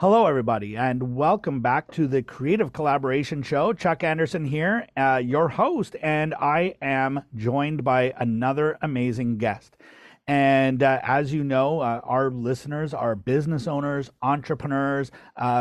Hello, everybody, and welcome back to the Creative Collaboration Show. Chuck Anderson here, your host, and I am joined by another amazing guest. And as you know, our listeners are business owners, entrepreneurs,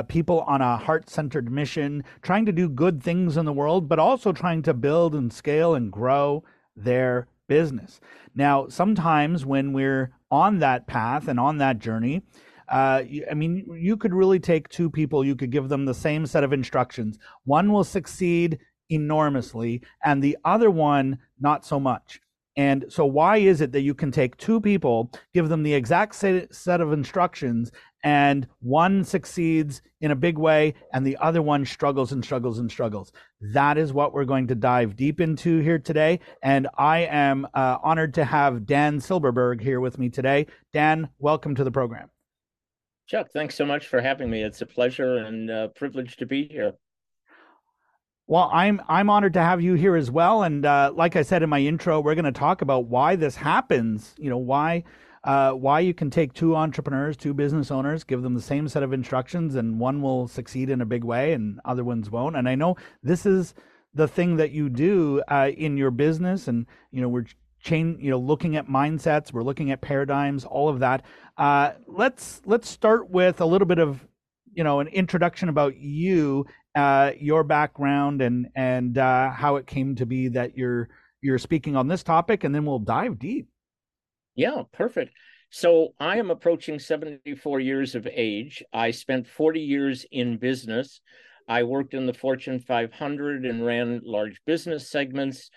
people on a heart-centered mission, trying to do good things in the world, but also trying to build and scale and grow their business. Now, sometimes when we're on that path and on that journey, I mean, you could really take two people, you could give them the same set of instructions. One will succeed enormously and the other one, not so much. And so why is it that you can take two people, give them the exact set of instructions, and one succeeds in a big way and the other one struggles and struggles and struggles? That is what we're going to dive deep into here today. And I am honored to have Dan Silberberg here with me today. Dan, welcome to the program. Chuck, thanks so much for having me. It's a pleasure and a privilege to be here. Well, I'm honored to have you here as well. And like I said in my intro, we're going to talk about why this happens. You know, why you can take two entrepreneurs, two business owners, give them the same set of instructions, and one will succeed in a big way and other ones won't. And I know this is the thing that you do in your business. And, you know, we're looking at mindsets, we're looking at paradigms, all of that. Let's start with a little bit of, you know, an introduction about you, your background, and how it came to be that you're speaking on this topic, and then we'll dive deep. Yeah, perfect. So I am approaching 74 years of age. I spent 40 years in business. I worked in the Fortune 500 and ran large business segments.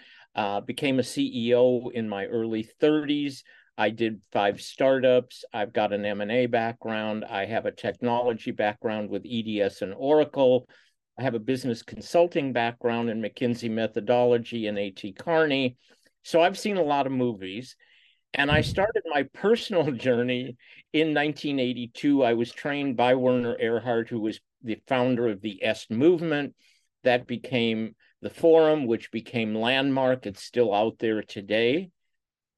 Became a CEO in my early 30s. I did 5 startups. I've got an M&A background. I have a technology background with EDS and Oracle. I have a business consulting background in McKinsey methodology and AT Kearney. So I've seen a lot of movies. And I started my personal journey in 1982. I was trained by Werner Erhard, who was the founder of the Est Movement. That became the Forum, which became Landmark. It's still out there today.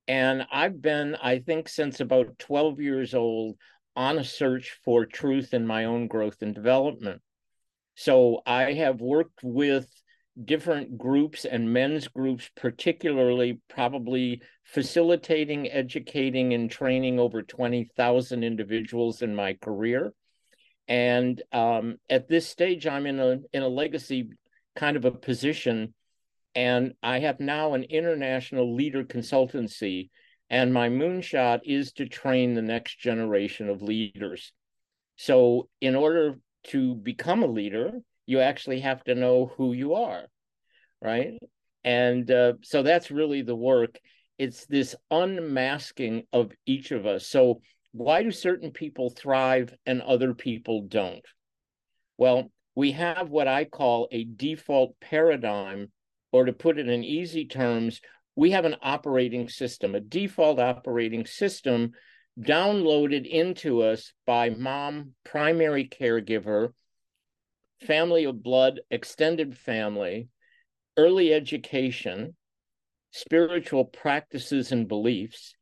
And I've been, I think, since about 12 years old, on a search for truth in my own growth and development. So I have worked with different groups and men's groups, particularly probably facilitating, educating, and training over 20,000 individuals in my career. And at this stage, I'm in a legacy kind of a position, and I have now an international leader consultancy, and my moonshot is to train the next generation of leaders. So in order to become a leader, you actually have to know who you are, right? And so that's really the work. It's this unmasking of each of us. So why do certain people thrive and other people don't? Well, we have what I call a default paradigm, or to put it in easy terms, we have an operating system, a default operating system downloaded into us by mom, primary caregiver, family of blood, extended family, early education, spiritual practices and beliefs,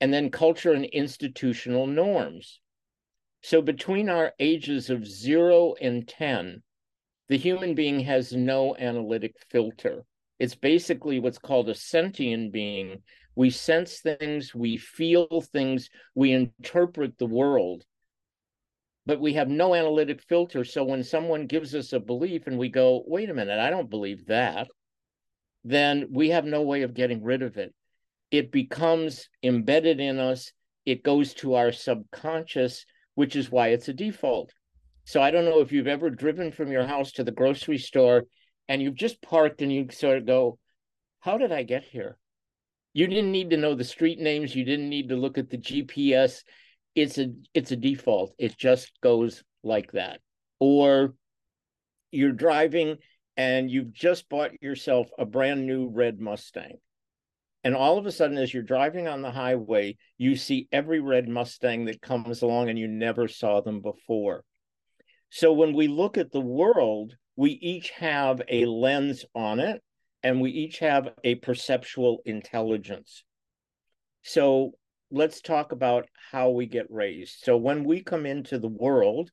and then culture and institutional norms. So between our ages of 0 and 10, the human being has no analytic filter. It's basically what's called a sentient being. We sense things, we feel things, we interpret the world, but we have no analytic filter. So when someone gives us a belief and we go, wait a minute, I don't believe that, then we have no way of getting rid of it. It becomes embedded in us. It goes to our subconscious, which is why it's a default. So I don't know if you've ever driven from your house to the grocery store and you've just parked and you sort of go, how did I get here? You didn't need to know the street names. You didn't need to look at the GPS. It's a default. It just goes like that. Or you're driving and you've just bought yourself a brand new red Mustang. And all of a sudden, as you're driving on the highway, you see every red Mustang that comes along and you never saw them before. So when we look at the world, we each have a lens on it and we each have a perceptual intelligence. So let's talk about how we get raised. So when we come into the world,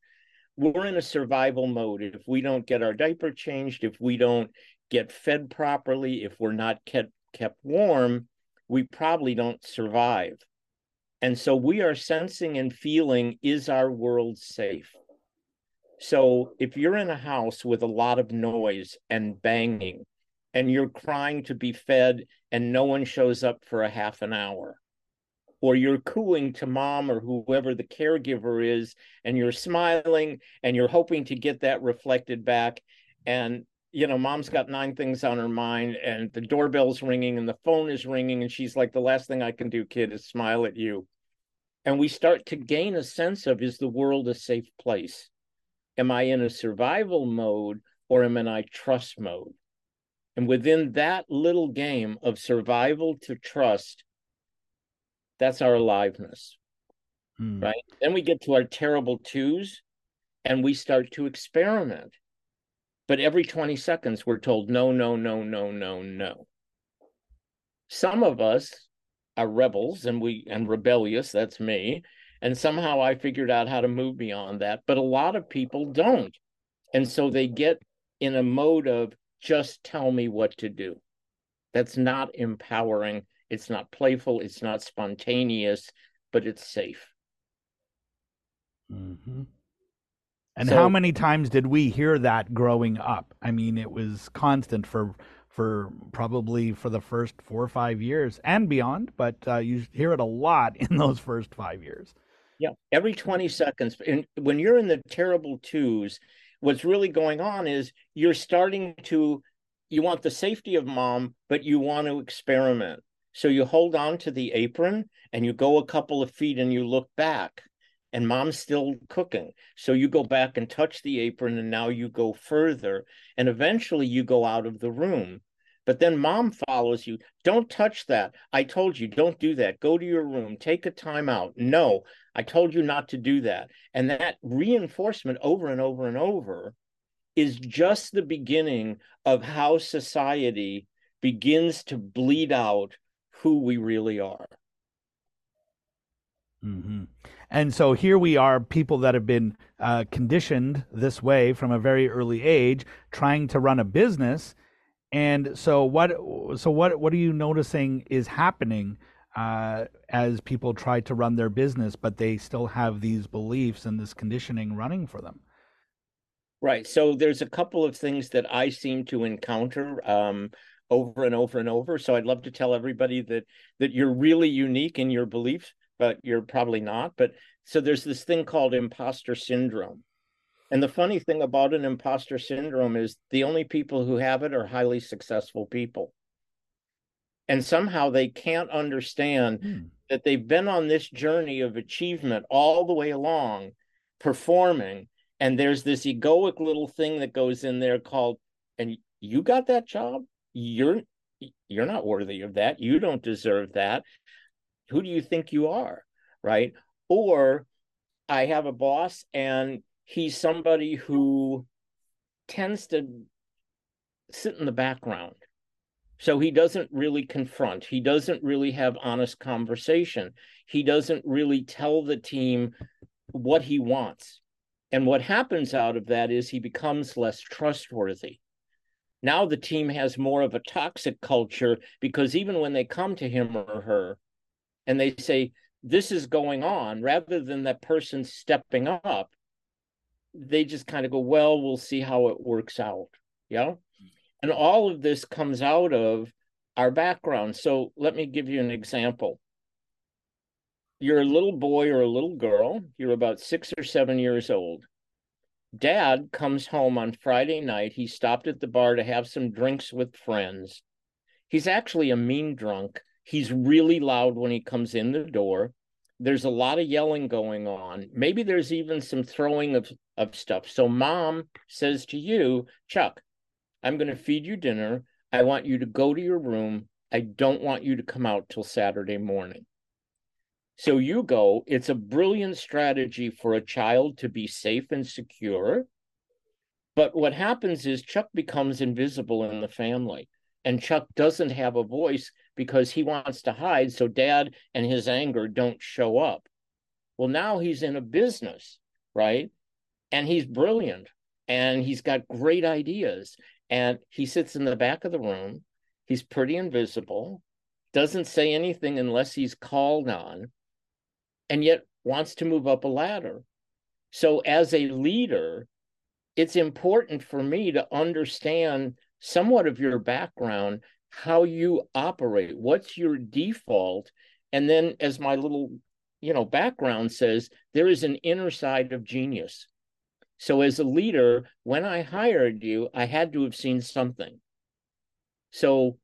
we're in a survival mode. If we don't get our diaper changed, if we don't get fed properly, if we're not kept warm, we probably don't survive. And so we are sensing and feeling, is our world safe? So if you're in a house with a lot of noise and banging, and you're crying to be fed and no one shows up for a half an hour, or you're cooing to mom or whoever the caregiver is, and you're smiling and you're hoping to get that reflected back, and you know, mom's got 9 things on her mind, and the doorbell's ringing and the phone is ringing, and she's like, the last thing I can do, kid, is smile at you. And we start to gain a sense of, is the world a safe place? Am I in a survival mode, or am I in trust mode? And within that little game of survival to trust, that's our aliveness, right? Then we get to our terrible twos, and we start to experiment. But every 20 seconds, we're told, no, no, no, no, no, no. Some of us are rebels and rebellious, that's me. And somehow I figured out how to move beyond that. But a lot of people don't. And so they get in a mode of, just tell me what to do. That's not empowering. It's not playful. It's not spontaneous, but it's safe. Mm-hmm. And so, how many times did we hear that growing up? I mean, it was constant for probably for the first 4 or 5 years and beyond, but you hear it a lot in those first 5 years. Yeah, every 20 seconds. And when you're in the terrible twos, what's really going on is you're starting to, you want the safety of mom, but you want to experiment. So you hold on to the apron and you go a couple of feet and you look back and mom's still cooking. So you go back and touch the apron and now you go further and eventually you go out of the room. But then mom follows you. Don't touch that. I told you, don't do that. Go to your room. Take a time out. No, I told you not to do that. And that reinforcement over and over and over is just the beginning of how society begins to bleed out who we really are. Mm-hmm. And so here we are, people that have been conditioned this way from a very early age, trying to run a business. And so what are you noticing is happening as people try to run their business, but they still have these beliefs and this conditioning running for them? Right. So there's a couple of things that I seem to encounter over and over and over. So I'd love to tell everybody that you're really unique in your beliefs, but you're probably not. But so there's this thing called imposter syndrome. And the funny thing about an imposter syndrome is the only people who have it are highly successful people. And somehow they can't understand that they've been on this journey of achievement all the way along, performing. And there's this egoic little thing that goes in there called, and you got that job? You're not worthy of that. You don't deserve that. Who do you think you are, right? Or I have a boss and he's somebody who tends to sit in the background. So he doesn't really confront. He doesn't really have honest conversation. He doesn't really tell the team what he wants. And what happens out of that is he becomes less trustworthy. Now the team has more of a toxic culture because even when they come to him or her and they say, this is going on, rather than that person stepping up, they just kind of go, well, we'll see how it works out. Yeah. And all of this comes out of our background. So let me give you an example. You're a little boy or a little girl. You're about 6 or 7 years old. Dad comes home on Friday night. He stopped at the bar to have some drinks with friends. He's actually a mean drunk. He's really loud when he comes in the door. There's a lot of yelling going on. Maybe there's even some throwing of stuff. So mom says to you, Chuck, I'm going to feed you dinner. I want you to go to your room. I don't want you to come out till Saturday morning. So you go. It's a brilliant strategy for a child to be safe and secure. But what happens is Chuck becomes invisible in the family, and Chuck doesn't have a voice because he wants to hide so dad and his anger don't show up. Well, now he's in a business, right? And he's brilliant and he's got great ideas. And he sits in the back of the room. He's pretty invisible, doesn't say anything unless he's called on, and yet wants to move up a ladder. So as a leader, it's important for me to understand somewhat of your background, how you operate, what's your default. And then as my little, background says, there is an inner side of genius. So as a leader, when I hired you, I had to have seen something. So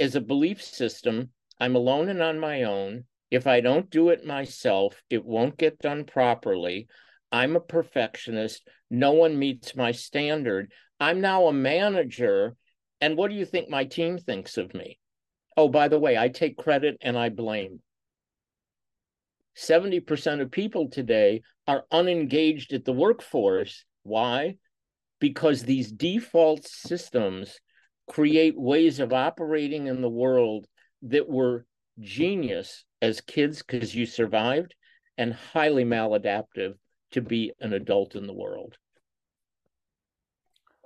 as a belief system, I'm alone and on my own. If I don't do it myself, it won't get done properly. I'm a perfectionist. No one meets my standard. I'm now a manager. And what do you think my team thinks of me? Oh, by the way, I take credit and I blame. 70% of people today are unengaged at the workforce. Why? Because these default systems create ways of operating in the world that were genius as kids because you survived, and highly maladaptive to be an adult in the world.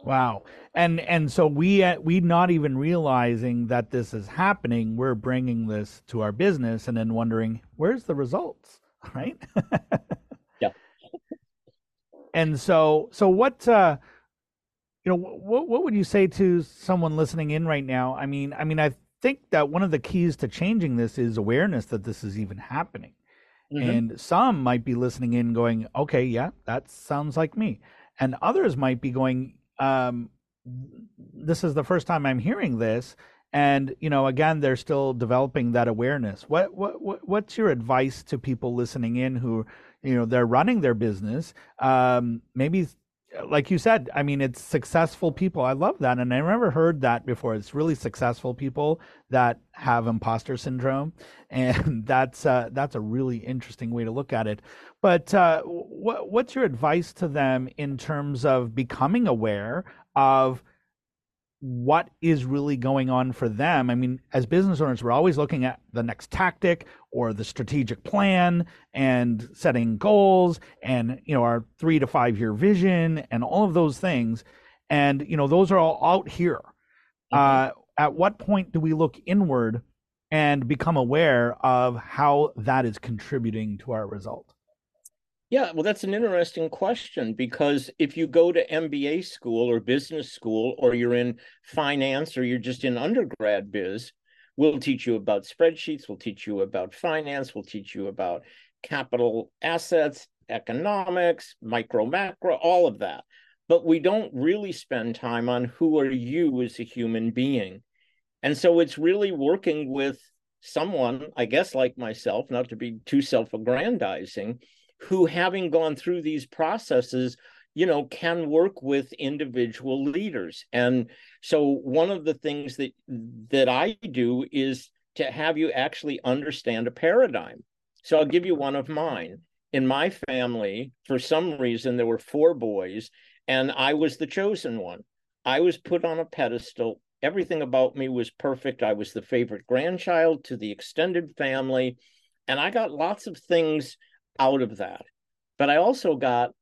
Wow. And so we not even realizing that this is happening, we're bringing this to our business and then wondering, where's the results, right? Yeah. And so what, what would you say to someone listening in right now? I mean, I think that one of the keys to changing this is awareness that this is even happening. Mm-hmm. And some might be listening in going, okay, yeah, that sounds like me. And others might be going, this is the first time I'm hearing this. And, again, they're still developing that awareness. What's your advice to people listening in who, they're running their business? Maybe like you said, I mean, it's successful people. I love that. And I never heard that before. It's really successful people that have imposter syndrome. And that's a really interesting way to look at it. But what's your advice to them in terms of becoming aware of what is really going on for them? I mean, as business owners, we're always looking at the next tactic or the strategic plan and setting goals and, our 3 to 5 year vision and all of those things. And, those are all out here. Mm-hmm. At what point do we look inward and become aware of how that is contributing to our result? Yeah, well, that's an interesting question, because if you go to MBA school or business school, or you're in finance, or you're just in undergrad biz, we'll teach you about spreadsheets, we'll teach you about finance, we'll teach you about capital assets, economics, micro, macro, all of that. But we don't really spend time on who are you as a human being. And so it's really working with someone, I guess, like myself, not to be too self-aggrandizing, who, having gone through these processes, can work with individual leaders. And so one of the things that I do is to have you actually understand a paradigm. So I'll give you one of mine. In my family, for some reason, there were 4 boys, and I was the chosen one. I was put on a pedestal. Everything about me was perfect. I was the favorite grandchild to the extended family, and I got lots of things out of that. But I also got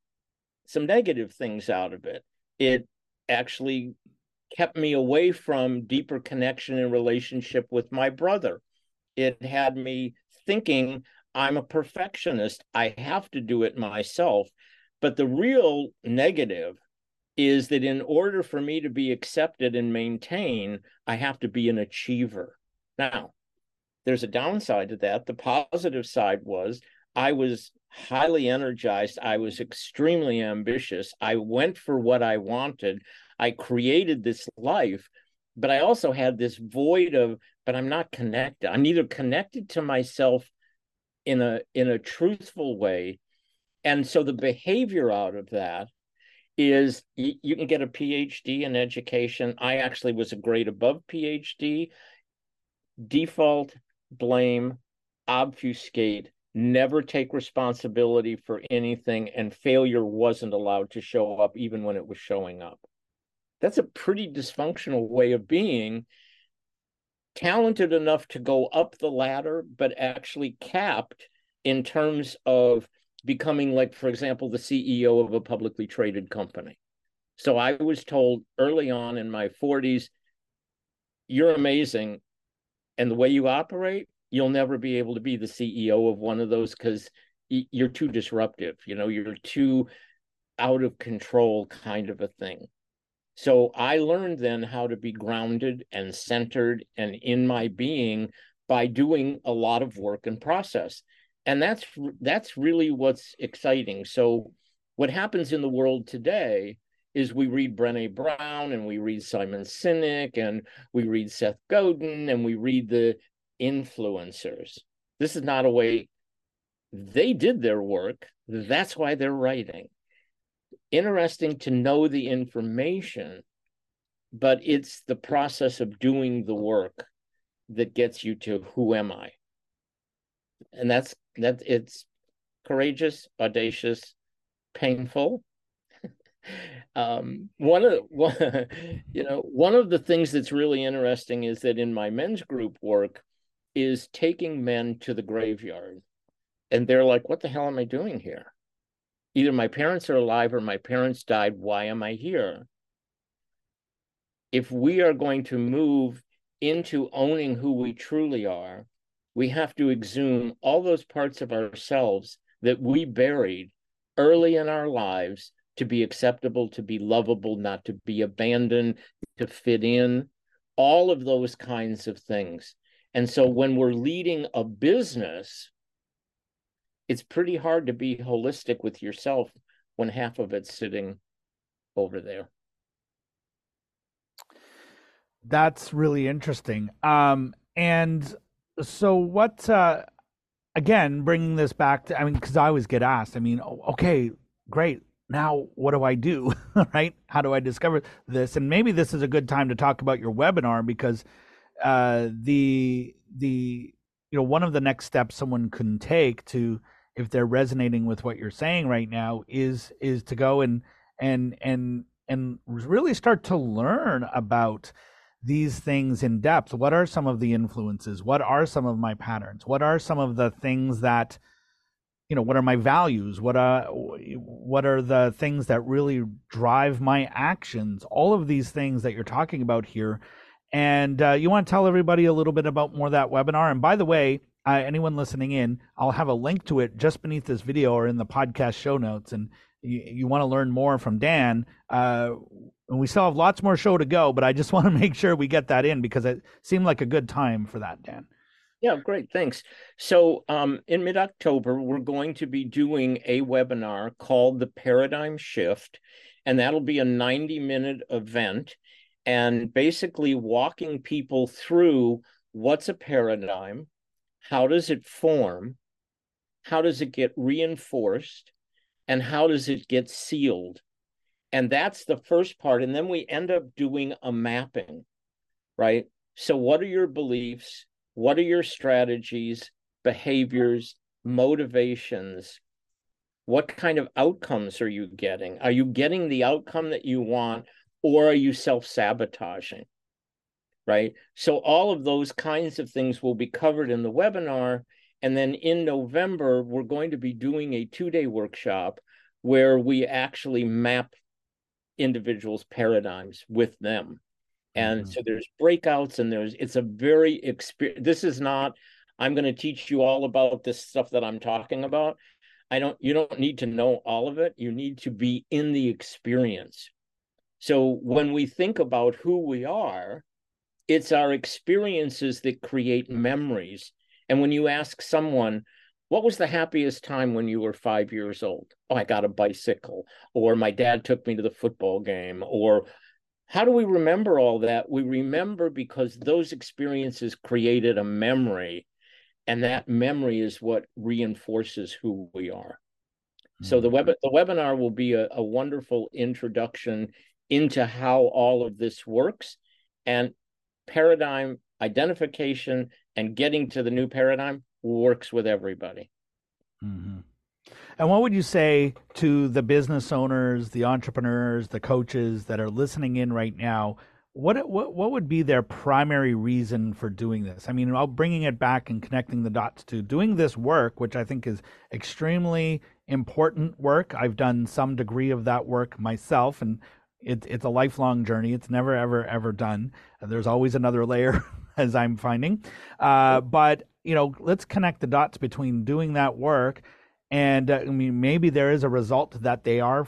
some negative things out of it. It actually kept me away from deeper connection and relationship with my brother. It had me thinking I'm a perfectionist. I have to do it myself. But the real negative is that in order for me to be accepted and maintain, I have to be an achiever. Now, there's a downside to that. The positive side was I was highly energized. I was extremely ambitious. I went for what I wanted. I created this life, but I also had this void of, but I'm not connected. I'm neither connected to myself in a truthful way. And so the behavior out of that is you can get a PhD in education. I actually was a grade above PhD. Default, blame, obfuscate, never take responsibility for anything, and failure wasn't allowed to show up even when it was showing up. That's a pretty dysfunctional way of being. talented enough to go up the ladder, but actually capped in terms of becoming, like, for example, the CEO of a publicly traded company. So I was told early on in my 40s, you're amazing. And the way you operate, you'll never be able to be the CEO of one of those because you're too disruptive. You know, you're too out of control kind of a thing. So I learned then how to be grounded and centered and in my being by doing a lot of work and process. And that's really what's exciting. So what happens in the world today is we read Brené Brown and we read Simon Sinek and we read Seth Godin and we read the influencers. This is not a way they did their work. That's why they're writing. Interesting to know the information, but it's the process of doing the work that gets you to who am I? And that's it's courageous, audacious, painful. One of the things that's really interesting is that in my men's group work is taking men to the graveyard, and they're like, what the hell am I doing here? Either my parents are alive or my parents died. Why am I here? If we are going to move into owning who we truly are, we have to exhume all those parts of ourselves that we buried early in our lives to be acceptable, to be lovable, not to be abandoned, to fit in, all of those kinds of things. And so when we're leading a business, it's pretty hard to be holistic with yourself when half of it's sitting over there. That's really interesting. And so what, again, bringing this back to, because I always get asked, okay, great. Now, what do I do, right? How do I discover this? And maybe this is a good time to talk about your webinar, because the one of the next steps someone can take to, if they're resonating with what you're saying right now, is to go and really start to learn about these things in depth. What are some of the influences? What are some of my patterns? What are some of the things that, what are my values? What are the things that really drive my actions? All of these things that you're talking about here. And you want to tell everybody a little bit about more of that webinar. And by the way, anyone listening in, I'll have a link to it just beneath this video or in the podcast show notes. And you want to learn more from Dan. And we still have lots more show to go, but I just want to make sure we get that in because it seemed like a good time for that, Dan. Yeah, great. Thanks. So in mid-October, we're going to be doing a webinar called The Paradigm Shift, and that'll be a 90-minute event. And basically walking people through what's a paradigm, how does it form, how does it get reinforced, and how does it get sealed? And that's the first part. And then we end up doing a mapping, right? So what are your beliefs? What are your strategies, behaviors, motivations? What kind of outcomes are you getting? Are you getting the outcome that you want? Or are you self-sabotaging, right? So all of those kinds of things will be covered in the webinar. And then in November, we're going to be doing a 2-day workshop where we actually map individuals' paradigms with them. And so there's breakouts and it's a very experience. This is not, I'm going to teach you all about this stuff that I'm talking about. You don't need to know all of it. You need to be in the experience. So when we think about who we are, it's our experiences that create memories. And when you ask someone, what was the happiest time when you were 5 years old? Oh, I got a bicycle, or my dad took me to the football game, or how do we remember all that? We remember because those experiences created a memory, and that memory is what reinforces who we are. Mm-hmm. So the webinar will be a wonderful introduction into how all of this works, and paradigm identification and getting to the new paradigm works with everybody. Mm-hmm. And what would you say to the business owners, the entrepreneurs, the coaches that are listening in right now? What would be their primary reason for doing this? I mean, while bringing it back and connecting the dots to doing this work, which I think is extremely important work. I've done some degree of that work myself, and it's a lifelong journey. It's never, ever done. There's always another layer, as I'm finding. But, you know, let's connect the dots between doing that work and, I mean, maybe there is a result that they are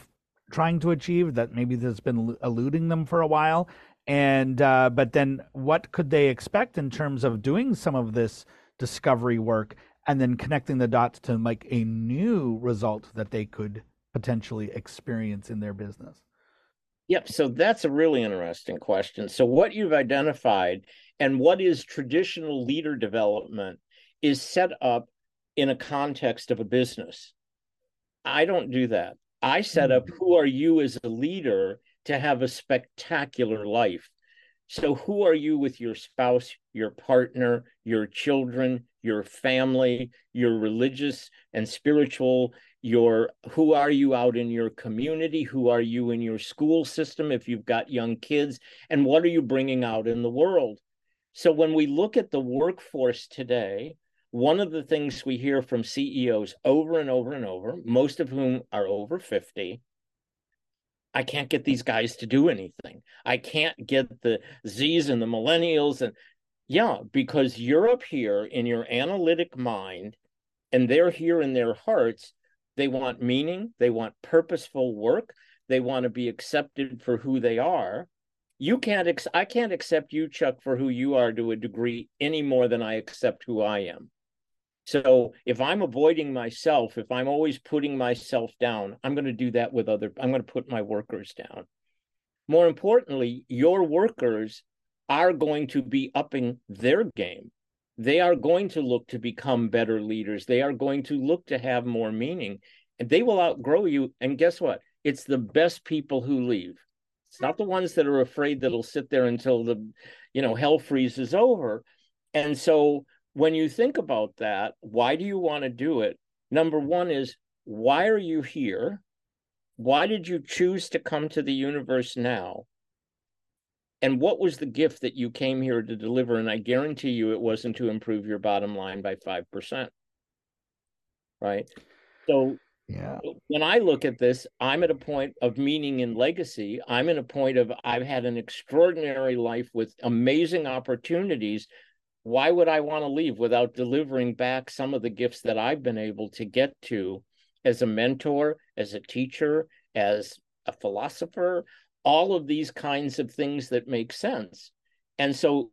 trying to achieve that maybe that's been eluding them for a while. And but then what could they expect in terms of doing some of this discovery work and then connecting the dots to like a new result that they could potentially experience in their business? Yep. So that's a really interesting question. So what you've identified and what is traditional leader development is set up in a context of a business. I don't do that. I set up who are you as a leader to have a spectacular life. So who are you with your spouse, your partner, your children, your family, your religious and spiritual, who are you out in your community? Who are you in your school system if you've got young kids? And what are you bringing out in the world? So when we look at the workforce today, one of the things we hear from CEOs over and over and over, most of whom are over 50, I can't get these guys to do anything. I can't get the Zs and the millennials. And yeah, because you're up here in your analytic mind and they're here in their hearts. They want meaning. They want purposeful work. They want to be accepted for who they are. I can't accept you, Chuck, for who you are to a degree any more than I accept who I am. So if I'm avoiding myself, if I'm always putting myself down, I'm going to do that with I'm going to put my workers down. More importantly, your workers are going to be upping their game. They are going to look to become better leaders. They are going to look to have more meaning, and they will outgrow you. And guess what? It's the best people who leave. It's not the ones that are afraid that'll sit there until hell freezes over. And so when you think about that, why do you want to do it? Number one is, why are you here? Why did you choose to come to the universe now? And what was the gift that you came here to deliver? And I guarantee you it wasn't to improve your bottom line by 5%, right? So yeah. When I look at this, I'm at a point of meaning and legacy. I'm at a point of I've had an extraordinary life with amazing opportunities. Why would I want to leave without delivering back some of the gifts that I've been able to get to as a mentor, as a teacher, as a philosopher, all of these kinds of things that make sense? And so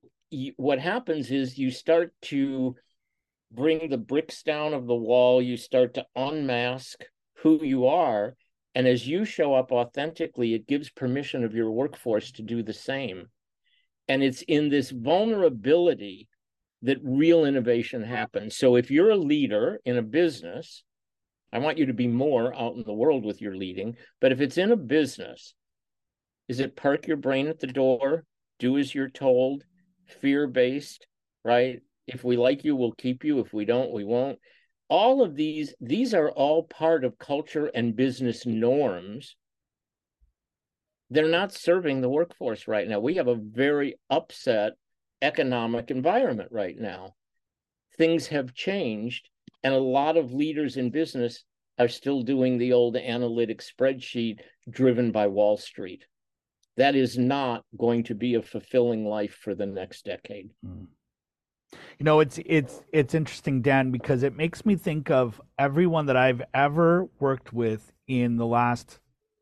what happens is you start to bring the bricks down of the wall. You start to unmask who you are. And as you show up authentically, it gives permission of your workforce to do the same. And it's in this vulnerability that real innovation happens. So if you're a leader in a business, I want you to be more out in the world with your leading, but if it's in a business, is it park your brain at the door, do as you're told, fear-based, right? If we like you, we'll keep you. If we don't, we won't. All of these are all part of culture and business norms. They're not serving the workforce right now. We have a very upset economic environment right now. Things have changed, and a lot of leaders in business are still doing the old analytic spreadsheet driven by Wall Street. That is not going to be a fulfilling life for the next decade. You know, it's interesting, Dan, because it makes me think of everyone that I've ever worked with in the last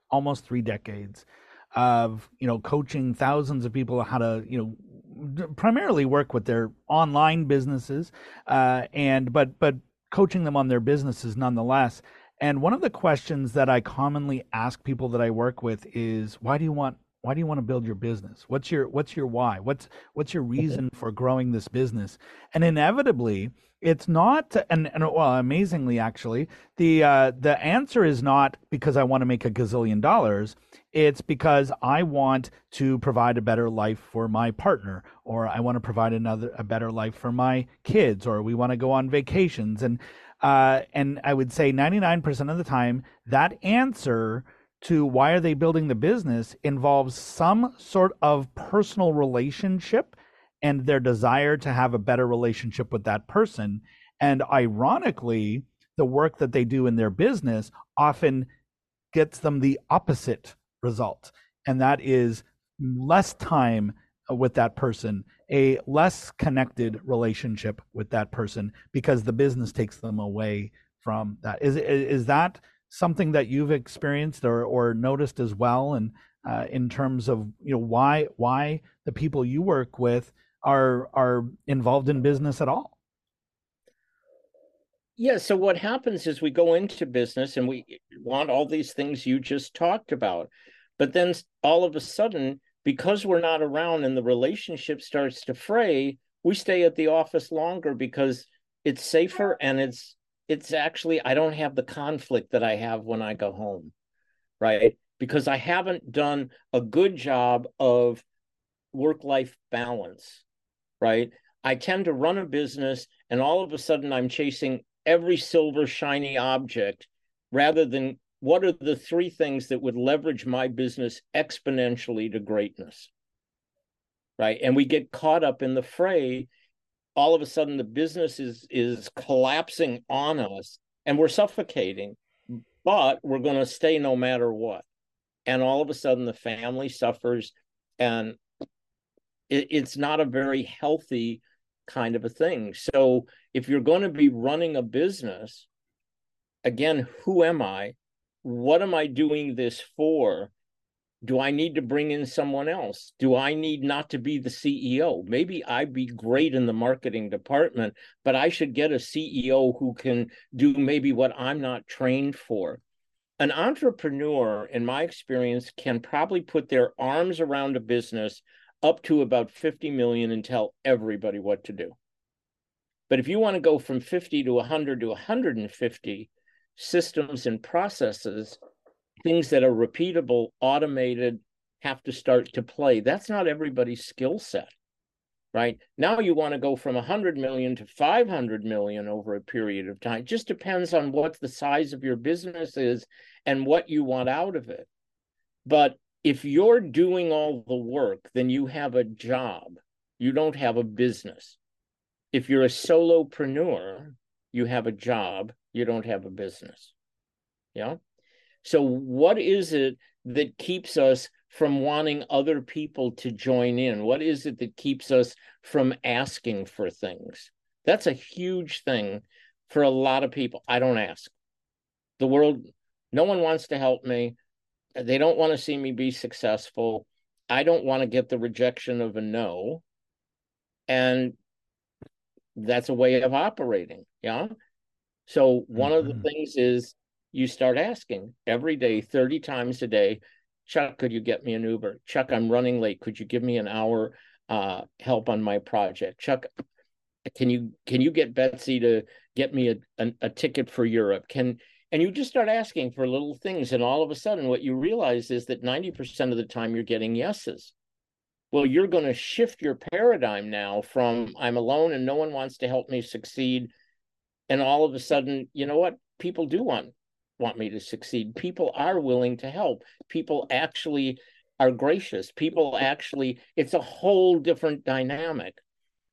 almost 3 decades of, coaching thousands of people how to, primarily work with their online businesses, but coaching them on their businesses nonetheless. And one of the questions that I commonly ask people that I work with is, why do you want to build your business? What's your why? What's your reason for growing this business? And inevitably, it's not, and well, amazingly, actually, the answer is not because I want to make a gazillion dollars. It's because I want to provide a better life for my partner, or I want to provide a better life for my kids, or we want to go on vacations. And I would say 99% of the time, that answer to why are they building the business involves some sort of personal relationship and their desire to have a better relationship with that person. And ironically, the work that they do in their business often gets them the opposite result. And that is less time with that person, a less connected relationship with that person, because the business takes them away from that. Is that something that you've experienced or noticed as well? And in terms of, you know, why the people you work with are involved in business at all? Yeah. So what happens is we go into business and we want all these things you just talked about, but then all of a sudden, because we're not around and the relationship starts to fray, we stay at the office longer because it's safer and it's actually, I don't have the conflict that I have when I go home, right? Because I haven't done a good job of work-life balance, right? I tend to run a business and all of a sudden I'm chasing every silver shiny object rather than what are the three things that would leverage my business exponentially to greatness, right? And we get caught up in the fray. All of a sudden the business is collapsing on us and we're suffocating, but we're going to stay no matter what. And all of a sudden the family suffers and it's not a very healthy kind of a thing. So if you're going to be running a business, again, who am I? What am I doing this for? Do I need to bring in someone else? Do I need not to be the CEO? Maybe I'd be great in the marketing department, but I should get a CEO who can do maybe what I'm not trained for. An entrepreneur, in my experience, can probably put their arms around a business up to about 50 million and tell everybody what to do. But if you want to go from 50 to 100 to 150 systems and processes, things that are repeatable, automated, have to start to play. That's not everybody's skill set, right? Now you want to go from 100 million to 500 million over a period of time. It just depends on what the size of your business is and what you want out of it. But if you're doing all the work, then you have a job. You don't have a business. If you're a solopreneur, you have a job. You don't have a business. Yeah. So what is it that keeps us from wanting other people to join in? What is it that keeps us from asking for things? That's a huge thing for a lot of people. I don't ask. The world, no one wants to help me. They don't want to see me be successful. I don't want to get the rejection of a no. And that's a way of operating. Yeah. So one of the things is you start asking every day, 30 times a day, Chuck, could you get me an Uber? Chuck, I'm running late. Could you give me an hour help on my project? Chuck, can you get Betsy to get me a ticket for Europe? And you just start asking for little things. And all of a sudden, what you realize is that 90% of the time you're getting yeses. Well, you're going to shift your paradigm now from I'm alone and no one wants to help me succeed. And all of a sudden, you know what? People do want me to succeed. People are willing to help. People actually are gracious. People actually, it's a whole different dynamic,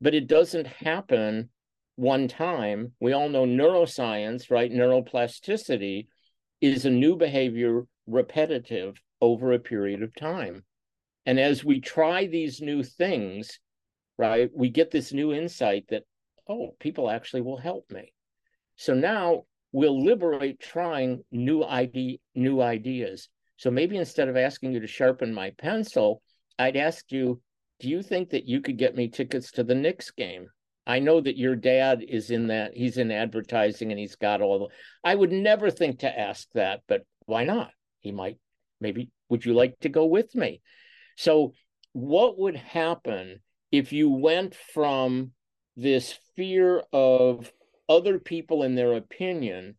but it doesn't happen one time. We all know neuroscience, right? Neuroplasticity is a new behavior, repetitive over a period of time. And as we try these new things, right, we get this new insight that, oh, people actually will help me. So now we'll liberate trying new ideas. So maybe instead of asking you to sharpen my pencil, I'd ask you, do you think that you could get me tickets to the Knicks game? I know that your dad is in that. He's in advertising and he's got all the, I would never think to ask that, but why not? He might, maybe, would you like to go with me? So what would happen if you went from this fear of other people in their opinion,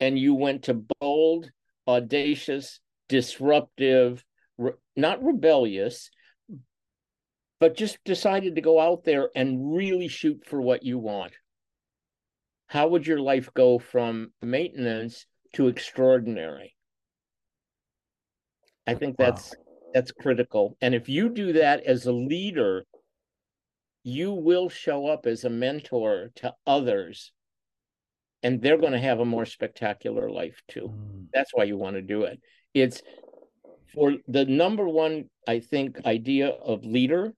and you went to bold, audacious, disruptive, not rebellious, but just decided to go out there and really shoot for what you want? How would your life go from maintenance to extraordinary? I think that's critical. And if you do that as a leader, you will show up as a mentor to others, and they're going to have a more spectacular life too. That's why you want to do it. It's for the number one, I think, idea of leader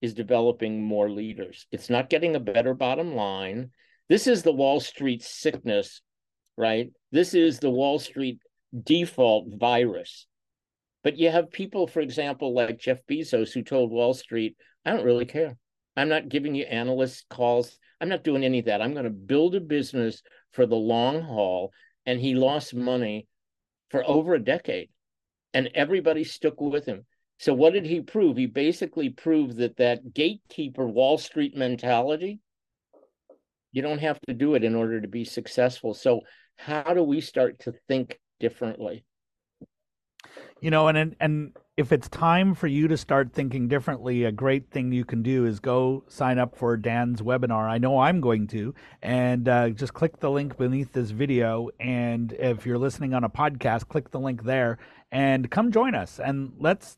is developing more leaders. It's not getting a better bottom line. This is the Wall Street sickness, right? This is the Wall Street default virus. But you have people, for example, like Jeff Bezos, who told Wall Street, I don't really care. I'm not giving you analyst calls. I'm not doing any of that. I'm going to build a business for the long haul. And he lost money for over a decade. And everybody stuck with him. So what did he prove? He basically proved that that gatekeeper Wall Street mentality, you don't have to do it in order to be successful. So how do we start to think differently? You know, and if it's time for you to start thinking differently, a great thing you can do is go sign up for Dan's webinar. I know I'm going to, and just click the link beneath this video. And if you're listening on a podcast, click the link there and come join us. And let's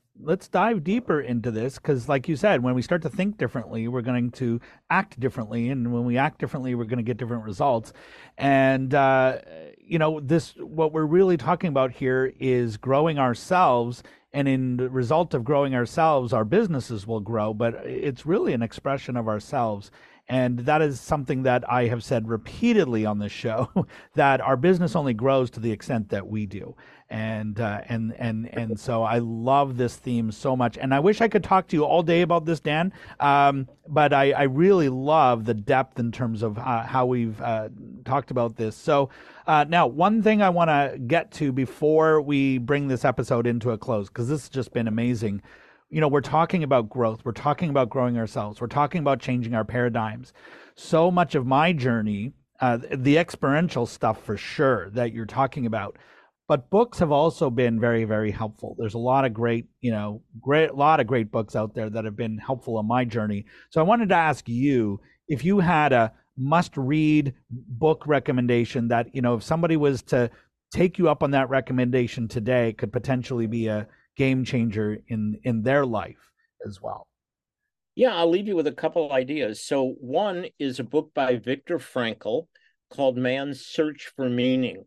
dive deeper into this, because like you said, when we start to think differently, we're going to act differently. And when we act differently, we're going to get different results. And, you know, this, what we're really talking about here is growing ourselves, and in the result of growing ourselves, our businesses will grow, but it's really an expression of ourselves. And that is something that I have said repeatedly on this show, that our business only grows to the extent that we do. And so I love this theme so much. And I wish I could talk to you all day about this, Dan. But I really love the depth in terms of how we've talked about this. So now, one thing I want to get to before we bring this episode into a close, because this has just been amazing. You know, we're talking about growth. We're talking about growing ourselves. We're talking about changing our paradigms. So much of my journey, the experiential stuff for sure that you're talking about, but books have also been very, very helpful. There's a lot of great, you know, lot of great books out there that have been helpful on my journey. So I wanted to ask you if you had a must-read book recommendation that, you know, if somebody was to take you up on that recommendation today, could potentially be a game changer in their life as well. Yeah, I'll leave you with a couple ideas. So one is a book by Viktor Frankl called Man's Search for Meaning.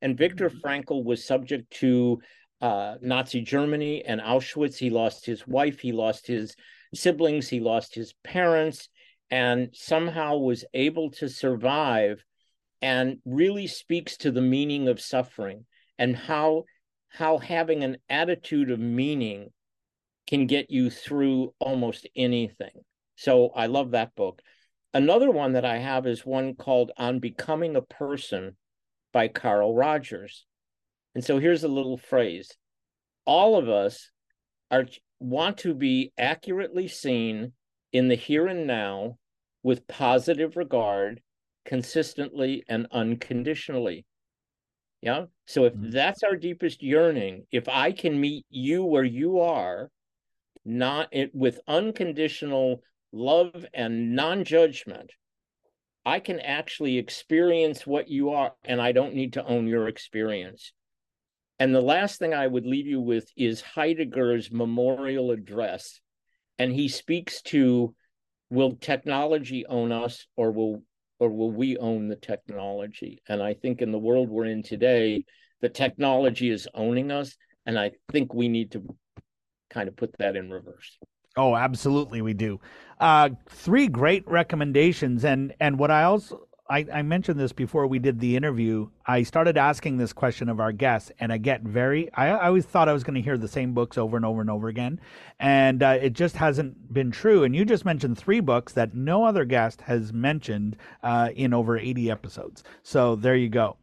And Viktor Frankl was subject to Nazi Germany and Auschwitz. He lost his wife, he lost his siblings, he lost his parents, and somehow was able to survive, and really speaks to the meaning of suffering and how having an attitude of meaning can get you through almost anything. So I love that book. Another one that I have is one called On Becoming a Person by Carl Rogers. And so here's a little phrase. All of us want to be accurately seen in the here and now with positive regard, consistently and unconditionally. Yeah. So if that's our deepest yearning, if I can meet you where you are, with unconditional love and non-judgment, I can actually experience what you are, and I don't need to own your experience. And the last thing I would leave you with is Heidegger's memorial address. And he speaks to, will technology own us, or will we own the technology? And I think in the world we're in today, the technology is owning us. And I think we need to kind of put that in reverse. Oh, absolutely. We do. Three great recommendations. And what I also, I mentioned this before we did the interview, I started asking this question of our guests, and I always thought I was going to hear the same books over and over and over again. And it just hasn't been true. And you just mentioned three books that no other guest has mentioned in over 80 episodes. So there you go.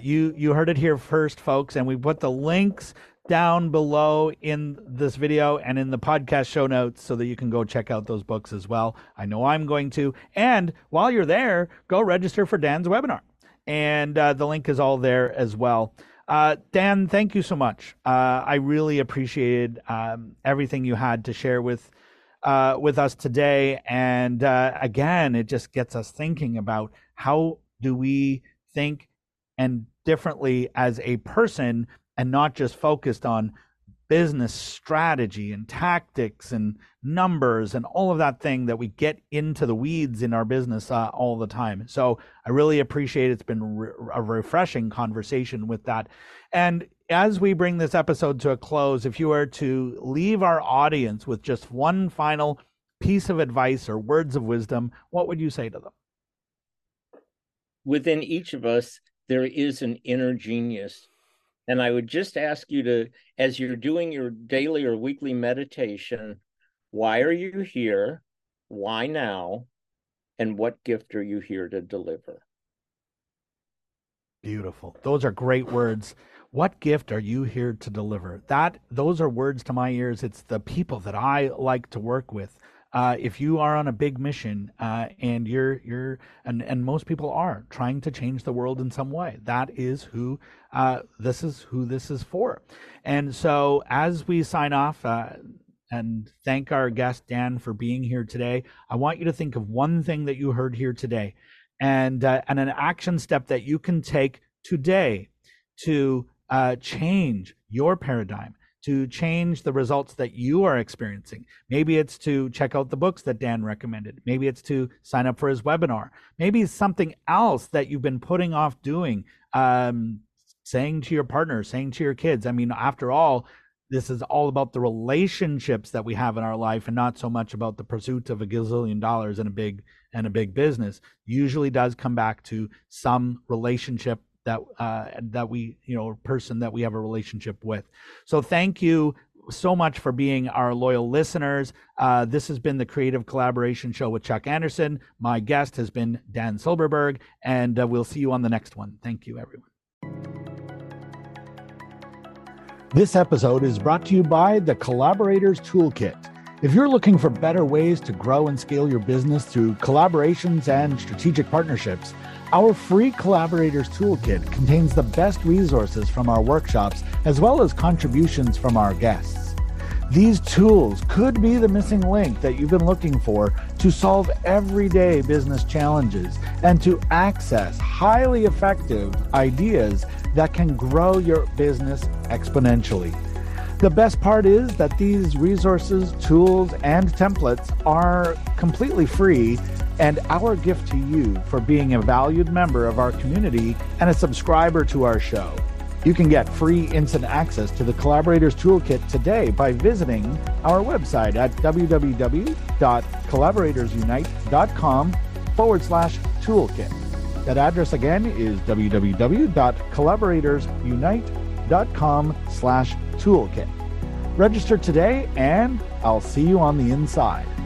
You heard it here first, folks. And we put the links down below in this video and in the podcast show notes so that you can go check out those books as well. I know I'm going to. And while you're there, go register for Dan's webinar. And the link is all there as well. Dan, thank you so much. I really appreciated everything you had to share with us today. And again, it just gets us thinking about how do we think and differently as a person, and not just focused on business strategy and tactics and numbers and all of that thing that we get into the weeds in our business all the time. So I really appreciate it. It's been a refreshing conversation with that. And as we bring this episode to a close, if you were to leave our audience with just one final piece of advice or words of wisdom, what would you say to them? Within each of us, there is an inner genius. And I would just ask you to, as you're doing your daily or weekly meditation, why are you here? Why now? And what gift are you here to deliver? Beautiful. Those are great words. What gift are you here to deliver? Those are words to my ears. It's the people that I like to work with. If you are on a big mission and you're most people are trying to change the world in some way, this is who this is for. And so as we sign off and thank our guest, Dan, for being here today, I want you to think of one thing that you heard here today and an action step that you can take today to change your paradigm, to change the results that you are experiencing. Maybe it's to check out the books that Dan recommended. Maybe it's to sign up for his webinar. Maybe it's something else that you've been putting off doing, saying to your partner, saying to your kids. I mean, after all, this is all about the relationships that we have in our life and not so much about the pursuit of a gazillion dollars and a big business. Usually does come back to some relationship that we have a relationship with. So thank you so much for being our loyal listeners. This has been the Creative Collaboration Show with Chuck Anderson. My guest has been Dan Silberberg, and we'll see you on the next one. Thank you, everyone. This episode is brought to you by the Collaborators Toolkit. If you're looking for better ways to grow and scale your business through collaborations and strategic partnerships, our free Collaborators Toolkit contains the best resources from our workshops, as well as contributions from our guests. These tools could be the missing link that you've been looking for to solve everyday business challenges and to access highly effective ideas that can grow your business exponentially. The best part is that these resources, tools, and templates are completely free, and our gift to you for being a valued member of our community and a subscriber to our show. You can get free instant access to the Collaborators Toolkit today by visiting our website at www.collaboratorsunite.com/toolkit. That address again is www.collaboratorsunite.com/toolkit. Register today, and I'll see you on the inside.